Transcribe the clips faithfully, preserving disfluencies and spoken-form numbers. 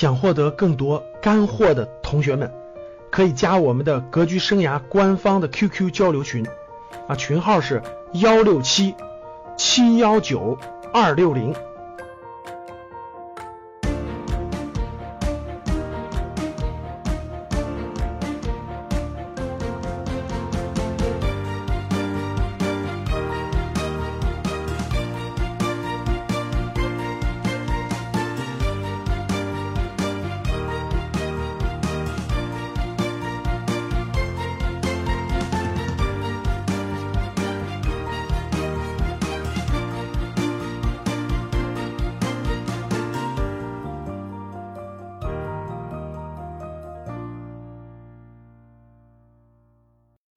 想获得更多干货的同学们，可以加我们的格局生涯官方的 Q Q 交流群啊，群号是一六七七一九二六零。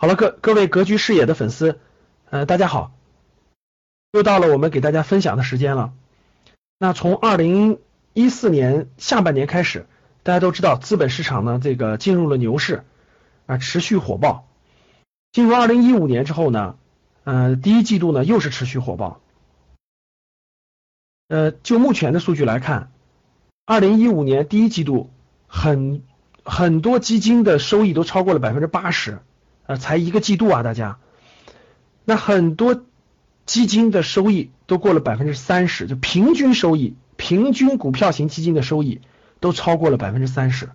好了，各各位格局视野的粉丝，呃，大家好，又到了我们给大家分享的时间了。那从二零一四年下半年开始，大家都知道资本市场呢这个进入了牛市，啊、呃，持续火爆。进入二零一五年之后呢，呃，第一季度呢又是持续火爆。呃，就目前的数据来看，二零一五年第一季度很很多基金的收益都超过了百分之八十。呃，才一个季度啊，大家，那很多基金的收益都过了百分之三十，就平均收益，平均股票型基金的收益都超过了百分之三十，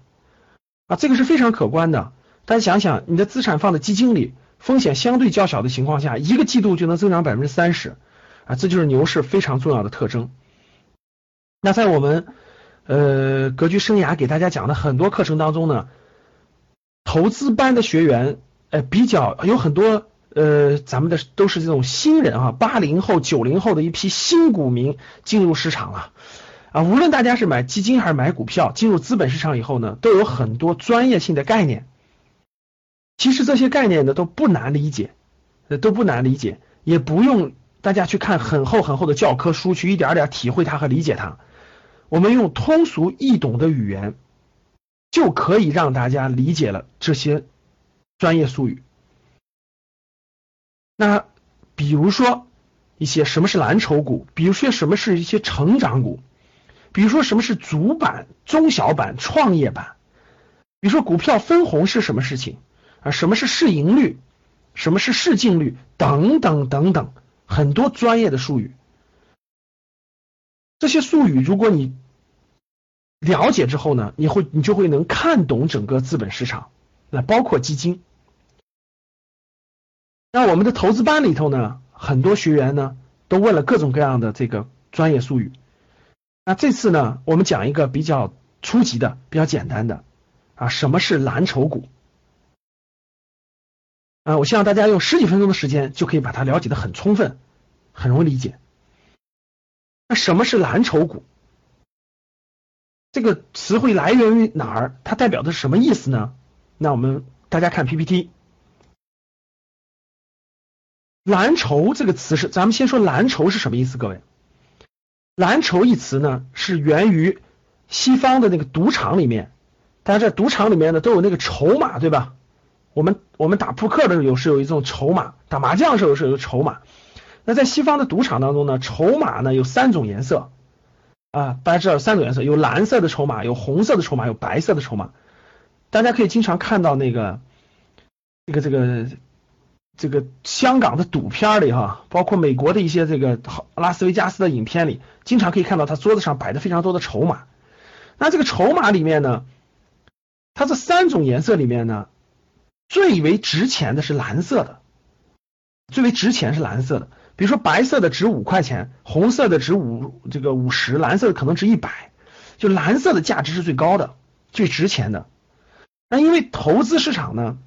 啊，这个是非常可观的。大家想想，你的资产放在基金里，风险相对较小的情况下，一个季度就能增长百分之三十，啊，这就是牛市非常重要的特征。那在我们呃格局生涯给大家讲的很多课程当中呢，投资班的学员。呃，比较有很多呃，咱们的都是这种新人啊，八零后、九零后的一批新股民进入市场了啊。无论大家是买基金还是买股票，进入资本市场以后呢，都有很多专业性的概念。其实这些概念呢都不难理解，呃，都不难理解，也不用大家去看很厚很厚的教科书去一点点体会它和理解它。我们用通俗易懂的语言就可以让大家理解了这些。专业术语，那比如说一些什么是蓝筹股，比如说什么是一些成长股，比如说什么是主板、中小板、创业板，比如说股票分红是什么事情啊，什么是市盈率，什么是市净率等等等等，很多专业的术语。这些术语如果你了解之后呢，你会你就会能看懂整个资本市场。那包括基金，那我们的投资班里头呢，很多学员呢都问了各种各样的这个专业术语。那这次呢，我们讲一个比较初级的、比较简单的啊，什么是蓝筹股啊？我希望大家用十几分钟的时间就可以把它了解得很充分，很容易理解。那什么是蓝筹股？这个词汇来源于哪儿？它代表的是什么意思呢？那我们大家看 P P T， 蓝筹这个词是，咱们先说蓝筹是什么意思，各位。蓝筹一词呢，是源于西方的那个赌场里面，大家在赌场里面呢都有那个筹码，对吧？我们我们打扑克的时候有时有一种筹码，打麻将的时候有时有一种筹码。那在西方的赌场当中呢，筹码呢有三种颜色啊，大家知道有三种颜色，有蓝色的筹码，有红色的筹码，有白色的筹码。大家可以经常看到那个这个这个这个香港的赌片里哈，包括美国的一些这个拉斯维加斯的影片里，经常可以看到他桌子上摆的非常多的筹码。那这个筹码里面呢，它这三种颜色里面呢，最为值钱的是蓝色的，最为值钱是蓝色的。比如说白色的值五块钱，红色的值五这个五十，蓝色的可能值一百，就蓝色的价值是最高的，最值钱的。那因为投资市场呢，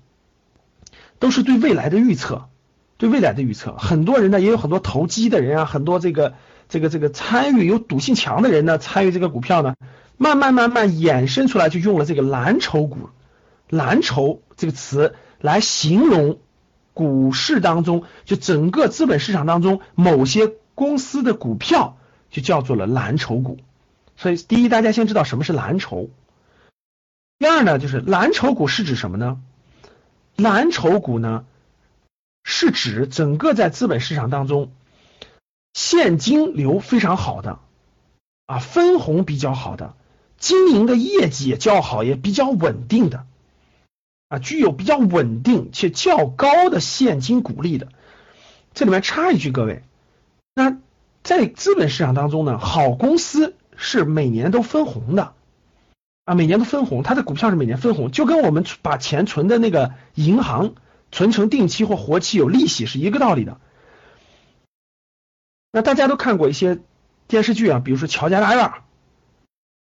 都是对未来的预测，对未来的预测。很多人呢，也有很多投机的人啊，很多这个这个这个参与有赌性强的人呢，参与这个股票呢，慢慢慢慢衍生出来，就用了这个蓝筹股、蓝筹这个词来形容股市当中，就整个资本市场当中某些公司的股票，就叫做了蓝筹股。所以，第一，大家先知道什么是蓝筹。第二呢，就是蓝筹股是指什么呢？蓝筹股呢，是指整个在资本市场当中，现金流非常好的，啊，分红比较好的，经营的业绩也较好，也比较稳定的啊，具有比较稳定且较高的现金股利的。这里面插一句，各位，那在资本市场当中呢，好公司是每年都分红的啊，每年都分红，它的股票是每年分红，就跟我们把钱存的那个银行存成定期或活期有利息是一个道理的。那大家都看过一些电视剧啊，比如说《乔家大院》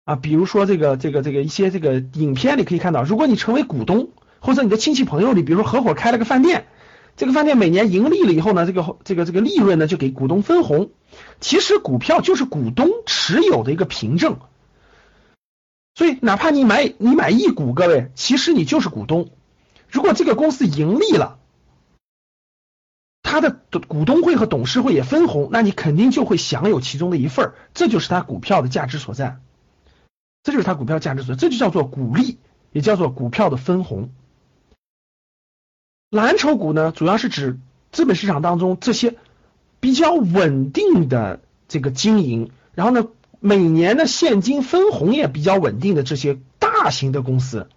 啊，比如说这个这个这个一些这个影片里可以看到，如果你成为股东，或者你的亲戚朋友里，比如说合伙开了个饭店，这个饭店每年盈利了以后呢，这个这个这个利润呢就给股东分红。其实股票就是股东持有的一个凭证，所以哪怕你买你买一股，各位，其实你就是股东。如果这个公司盈利了，他的股东会和董事会也分红，那你肯定就会享有其中的一份，这就是他股票的价值所在，这就是他股票价值所在，这就叫做股利，也叫做股票的分红。蓝筹股呢，主要是指资本市场当中这些比较稳定的这个经营，然后呢，每年的现金分红也比较稳定的这些大型的公司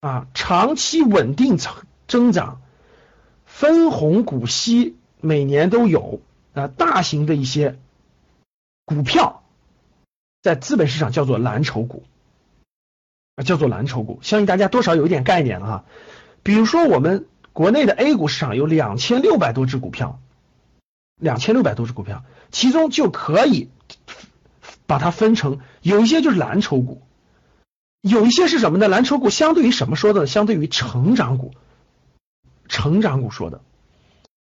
啊，长期稳定增长，分红股息每年都有啊，大型的一些股票在资本市场叫做蓝筹股啊，叫做蓝筹股。相信大家多少有一点概念啊。比如说我们国内的 A 股市场有两千六百多只股票，两千六百多只股票，其中就可以把它分成，有一些就是蓝筹股。有一些是什么呢？蓝筹股相对于什么说的？相对于成长股，成长股说的。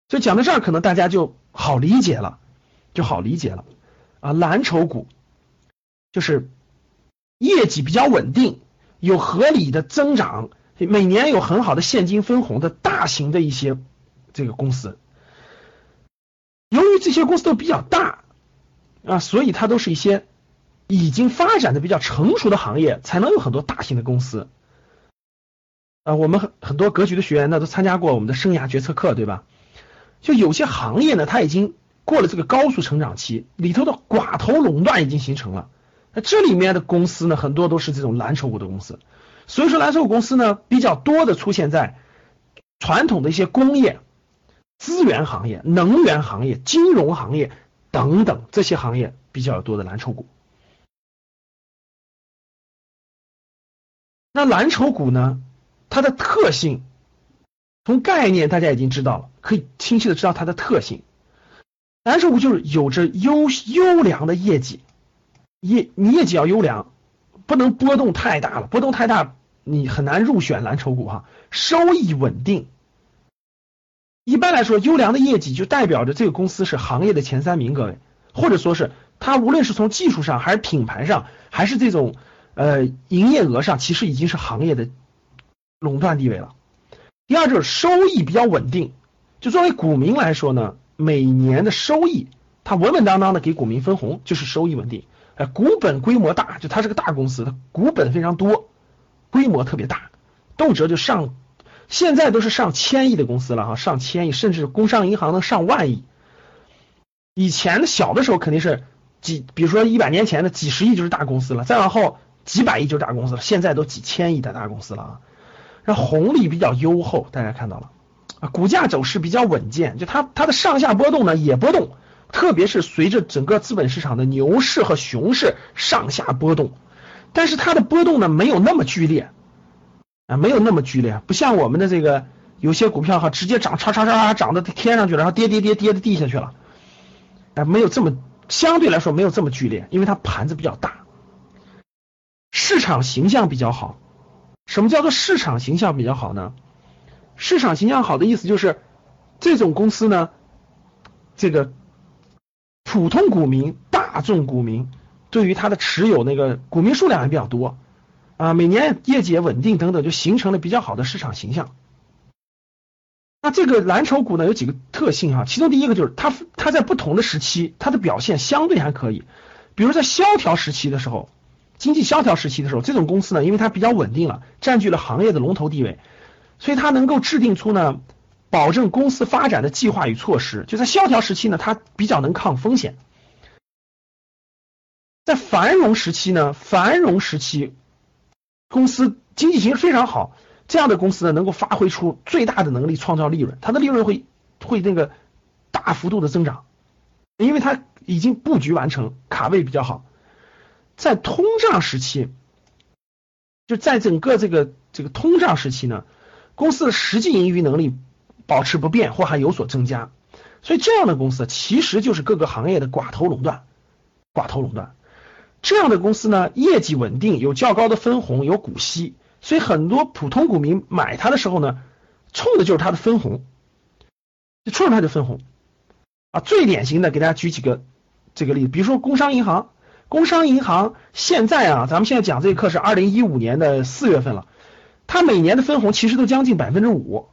所以讲到这儿，可能大家就好理解了，就好理解了啊。蓝筹股就是业绩比较稳定，有合理的增长，每年有很好的现金分红的大型的一些这个公司。由于这些公司都比较大啊，所以它都是一些已经发展的比较成熟的行业，才能有很多大型的公司啊。我们很多格局的学员呢都参加过我们的生涯决策课，对吧？就有些行业呢它已经过了这个高速成长期，里头的寡头垄断已经形成了，那这里面的公司呢很多都是这种蓝筹股的公司。所以说蓝筹股公司呢比较多的出现在传统的一些工业、资源行业、能源行业、金融行业等等，这些行业比较多的蓝筹股。那蓝筹股呢，它的特性从概念大家已经知道了，可以清晰的知道它的特性。蓝筹股就是有着优优良的业绩，业你业绩要优良，不能波动太大了，波动太大你很难入选蓝筹股哈。收益稳定，一般来说优良的业绩就代表着这个公司是行业的前三名，各位，或者说是它无论是从技术上还是品牌上还是这种呃，营业额上，其实已经是行业的垄断地位了。第二就是收益比较稳定，就作为股民来说呢，每年的收益它稳稳当当的给股民分红，就是收益稳定。呃，股本规模大，就它是个大公司，它股本非常多，规模特别大，动辄就上，现在都是上千亿的公司了哈，上千亿，甚至工商银行能上万亿。以前小的时候肯定是几，比如说一百年前的几十亿就是大公司了，再往后几百亿就是大公司了，现在都几千亿的大公司了啊。那红利比较优厚，大家看到了啊，股价走势比较稳健，就它它的上下波动呢也波动，特别是随着整个资本市场的牛市和熊市上下波动，但是它的波动呢没有那么剧烈啊，没有那么剧烈，不像我们的这个有些股票哈，直接涨，叉叉叉涨到天上去了，然后跌跌跌跌的地下去了，啊，没有这么，相对来说没有这么剧烈，因为它盘子比较大。市场形象比较好，什么叫做市场形象比较好呢？市场形象好的意思就是，这种公司呢，这个普通股民、大众股民对于它的持有那个股民数量也比较多啊，每年业绩也稳定等等，就形成了比较好的市场形象。那这个蓝筹股呢有几个特性啊，其中第一个就是它它在不同的时期它的表现相对还可以，比如在萧条时期的时候。经济萧条时期的时候，这种公司呢因为它比较稳定了，占据了行业的龙头地位，所以它能够制定出呢保证公司发展的计划与措施，就在萧条时期呢它比较能抗风险。在繁荣时期呢，繁荣时期公司经济形势非常好，这样的公司呢能够发挥出最大的能力创造利润，它的利润会会那个大幅度的增长，因为它已经布局完成，卡位比较好。在通胀时期，就在整个这个这个通胀时期呢，公司的实际盈余能力保持不变或还有所增加，所以这样的公司其实就是各个行业的寡头垄断，寡头垄断。这样的公司呢，业绩稳定，有较高的分红，有股息，所以很多普通股民买它的时候呢，冲的就是它的分红，就冲着它就分红啊。最典型的，给大家举几个这个例子，比如说工商银行，工商银行现在啊，咱们现在讲这一课是二零一五年的四月份了，它每年的分红其实都将近百分之五，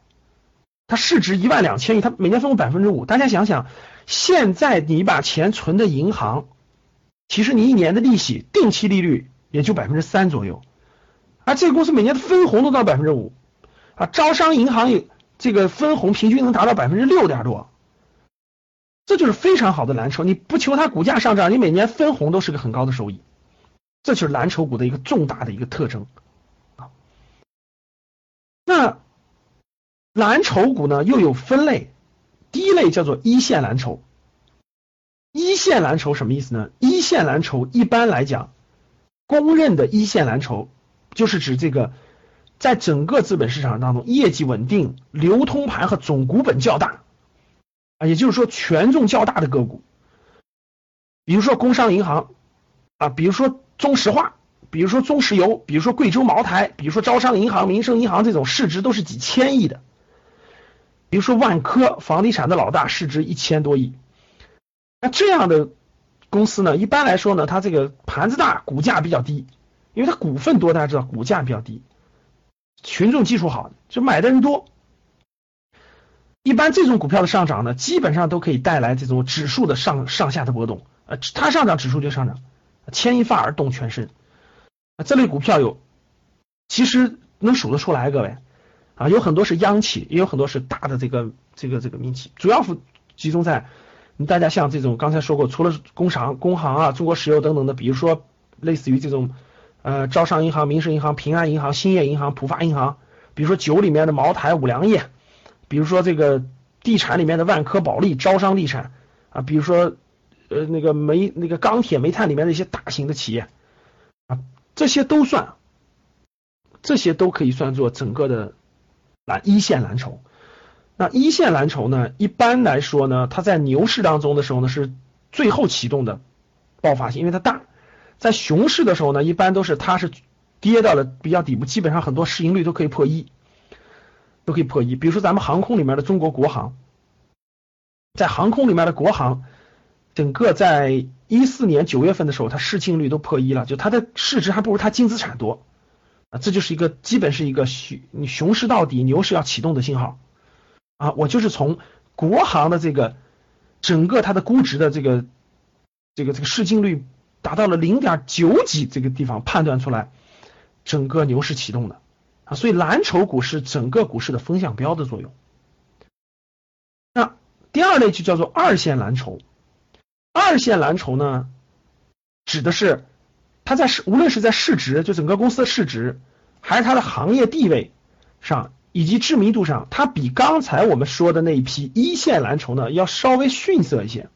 它市值一万两千亿，它每年分红百分之五，大家想想，现在你把钱存的银行。其实你一年的利息定期利率也就百分之三左右，而这个公司每年的分红都到百分之五啊，招商银行也这个分红平均能达到百分之六点多，这就是非常好的蓝筹。你不求它股价上涨，你每年分红都是个很高的收益，这就是蓝筹股的一个重大的一个特征啊。那蓝筹股呢又有分类，第一类叫做一线蓝筹。一线蓝筹什么意思呢？一线蓝筹一般来讲，公认的一线蓝筹就是指这个在整个资本市场当中业绩稳定、流通盘和总股本较大啊，也就是说权重较大的个股，比如说工商银行啊，比如说中石化，比如说中石油，比如说贵州茅台，比如说招商银行、民生银行，这种市值都是几千亿的，比如说万科房地产的老大，市值一千多亿。那这样的公司呢，一般来说呢，它这个盘子大，股价比较低，因为它股份多，大家知道股价比较低，群众基础好，就买的人多。一般这种股票的上涨呢，基本上都可以带来这种指数的上上下的波动，呃，它上涨指数就上涨，牵一发而动全身。这类股票有，其实能数得出来，各位啊，有很多是央企，也有很多是大的这个这个这个民企，主要集中在。大家像这种刚才说过，除了工商、工行啊、中国石油等等的，比如说类似于这种呃招商银行、民生银行、平安银行、兴业银行、浦发银行，比如说酒里面的茅台、五粮液，比如说这个地产里面的万科、保利、招商地产啊，比如说呃那个煤、那个钢铁、煤炭里面的一些大型的企业啊，这些都算，这些都可以算作整个的蓝一线蓝筹。那一线蓝筹呢，一般来说呢，它在牛市当中的时候呢是最后启动的爆发性，因为它大。在熊市的时候呢，一般都是它是跌到了比较底部，基本上很多市盈率都可以破一，都可以破一。比如说咱们航空里面的中国国航，在航空里面的国航，整个在一四年九月份的时候，它市净率都破一了，就它的市值还不如它净资产多啊，这就是一个基本是一个熊熊市到底，牛市要启动的信号。啊，我就是从国航的这个整个它的估值的这个这个这个市净率达到了零点九几这个地方判断出来整个牛市启动的啊，所以蓝筹股是整个股市的风向标的作用。那第二类就叫做二线蓝筹，二线蓝筹呢指的是它在无论是在市值，就整个公司的市值，还是它的行业地位上。以及知名度上，它比刚才我们说的那一批一线蓝筹呢要稍微逊色一些，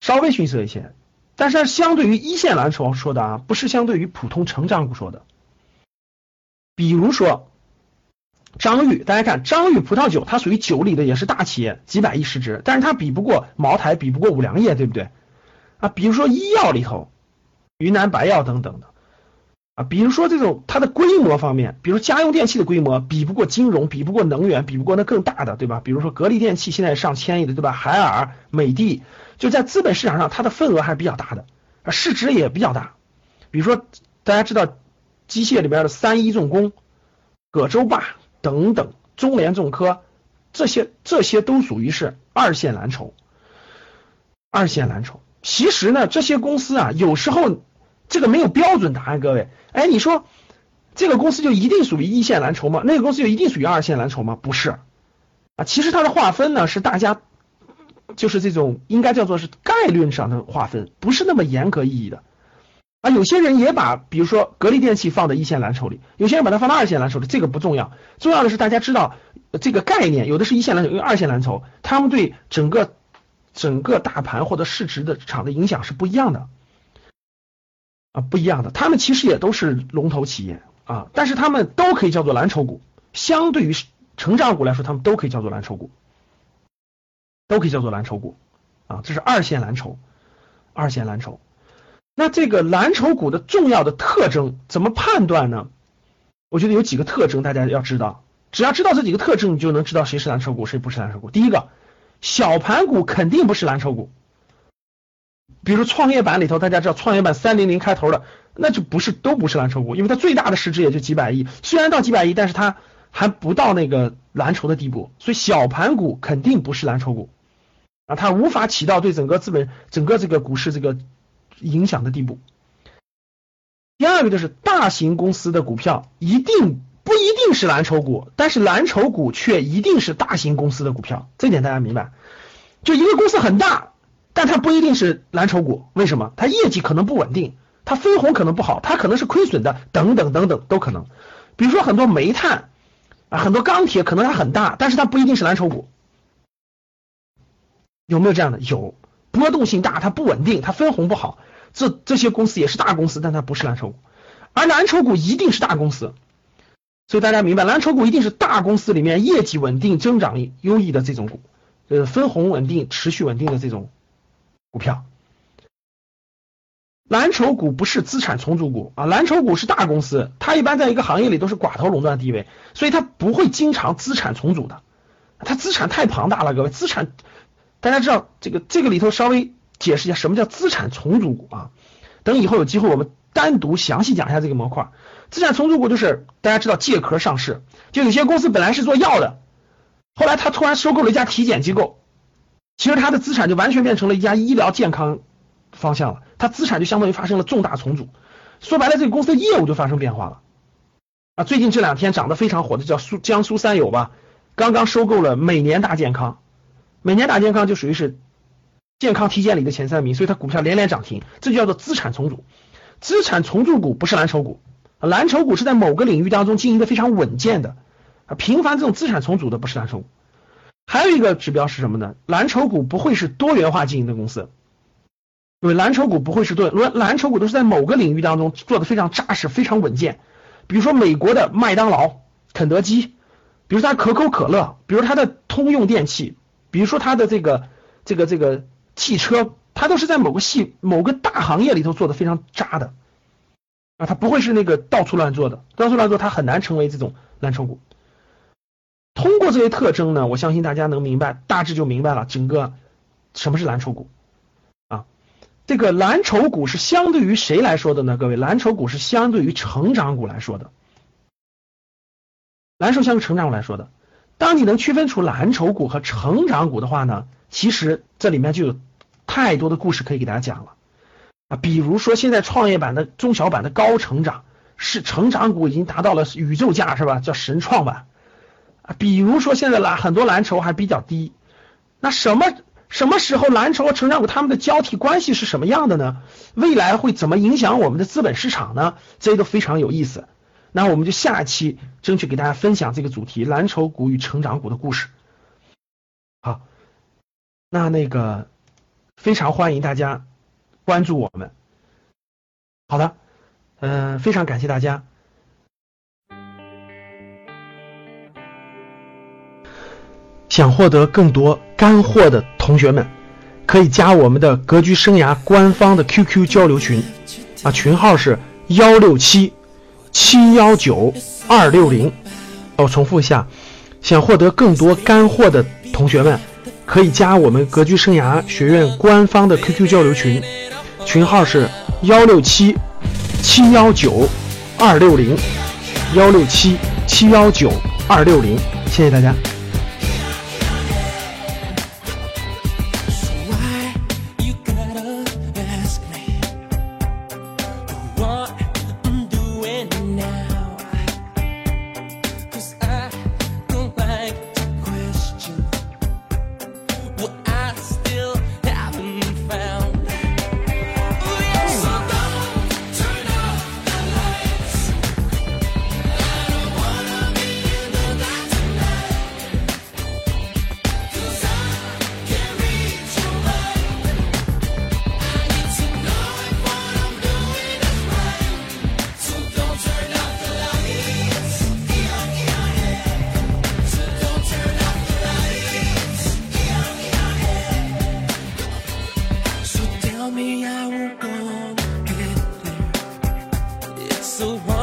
稍微逊色一些。但是相对于一线蓝筹说的啊，不是相对于普通成长股说的。比如说张裕，大家看张裕葡萄酒，它属于酒里的，也是大企业，几百亿市值，但是它比不过茅台，比不过五粮液，对不对啊？比如说医药里头，云南白药等等的。啊，比如说这种它的规模方面，比如家用电器的规模比不过金融，比不过能源，比不过那更大的，对吧？比如说格力电器现在上千亿的，对吧？海尔、美的，就在资本市场上它的份额还比较大的，啊，市值也比较大。比如说大家知道机械里边的三一重工、葛洲坝等等，中联重科，这些这些都属于是二线蓝筹。二线蓝筹，其实呢这些公司啊，有时候。这个没有标准答案，各位，哎，你说这个公司就一定属于一线蓝筹吗？那个公司就一定属于二线蓝筹吗？不是啊，其实它的划分呢是大家就是这种应该叫做是概论上的划分，不是那么严格意义的。啊，有些人也把比如说格力电器放在一线蓝筹里，有些人把它放到二线蓝筹里，这个不重要，重要的是大家知道这个概念，有的是一线蓝筹，有的二线蓝筹，他们对整个整个大盘或者市值的场的影响是不一样的啊，不一样的。他们其实也都是龙头企业啊，但是他们都可以叫做蓝筹股，相对于成长股来说，他们都可以叫做蓝筹股，都可以叫做蓝筹股啊，这是二线蓝筹，二线蓝筹。那这个蓝筹股的重要的特征怎么判断呢？我觉得有几个特征大家要知道，只要知道这几个特征，你就能知道谁是蓝筹股谁不是蓝筹股。第一个，小盘股肯定不是蓝筹股，比如创业板里头，大家知道创业板三百开头的，那就不是，都不是蓝筹股，因为它最大的市值也就几百亿，虽然到几百亿，但是它还不到那个蓝筹的地步，所以小盘股肯定不是蓝筹股啊，它无法起到对整个资本整个这个股市这个影响的地步。第二个就是大型公司的股票一定不一定是蓝筹股，但是蓝筹股却一定是大型公司的股票，这点大家明白。就一个公司很大，但它不一定是蓝筹股，为什么？它业绩可能不稳定，它分红可能不好，它可能是亏损的，等等等等都可能。比如说很多煤炭啊，很多钢铁，可能它很大，但是它不一定是蓝筹股。有没有这样的？有，波动性大，它不稳定，它分红不好，这这些公司也是大公司，但它不是蓝筹股。而蓝筹股一定是大公司，所以大家明白，蓝筹股一定是大公司里面业绩稳定、增长优异的这种股，呃，分红稳定、持续稳定的这种股票。蓝筹股不是资产重组股啊，蓝筹股是大公司，它一般在一个行业里都是寡头垄断地位，所以它不会经常资产重组的，它资产太庞大了，各位，资产大家知道这个这个里头稍微解释一下什么叫资产重组股啊，等以后有机会我们单独详细讲一下这个模块。资产重组股就是大家知道借壳上市，就有些公司本来是做药的，后来他突然收购了一家体检机构，其实他的资产就完全变成了一家医疗健康方向了，它资产就相当于发生了重大重组，说白了这个公司的业务就发生变化了啊。最近这两天涨得非常火的叫苏江苏三友吧，刚刚收购了每年大健康，每年大健康就属于是健康体检里的前三名，所以它股票连连涨停，这就叫做资产重组。资产重组股不是蓝筹股，蓝筹股是在某个领域当中经营的非常稳健的啊，频繁这种资产重组的不是蓝筹股。还有一个指标是什么呢？蓝筹股不会是多元化经营的公司，因为蓝筹股不会是对，蓝筹股都是在某个领域当中做的非常扎实、非常稳健。比如说美国的麦当劳、肯德基，比如它可口可乐，比如它的通用电器，比如说它的这个、这个、这个汽车，它都是在某个系、某个大行业里头做的非常扎的啊，它不会是那个到处乱做的，到处乱做它很难成为这种蓝筹股。通过这些特征呢，我相信大家能明白，大致就明白了整个什么是蓝筹股。这个蓝筹股是相对于谁来说的呢？各位，蓝筹股是相对于成长股来说的，蓝筹相对成长股来说的。当你能区分出蓝筹股和成长股的话呢，其实这里面就有太多的故事可以给大家讲了啊。比如说现在创业板的中小板的高成长是成长股，已经达到了宇宙价，是吧？叫神创板啊。比如说现在蓝很多蓝筹还比较低，那什么？什么时候蓝筹和成长股它们的交替关系是什么样的呢？未来会怎么影响我们的资本市场呢？这些都非常有意思。那我们就下期争取给大家分享这个主题，蓝筹股与成长股的故事。好，那那个非常欢迎大家关注我们。好的，嗯、呃，非常感谢大家。想获得更多干货的同学们，可以加我们的格局生涯官方的 Q Q 交流群啊，群号是一六七七一九二六零。我重复一下，想获得更多干货的同学们，可以加我们格局生涯学院官方的 Q Q 交流群，群号是一六七七一九二六零，一六七七一九二六零。谢谢大家。Well, I still so wrong.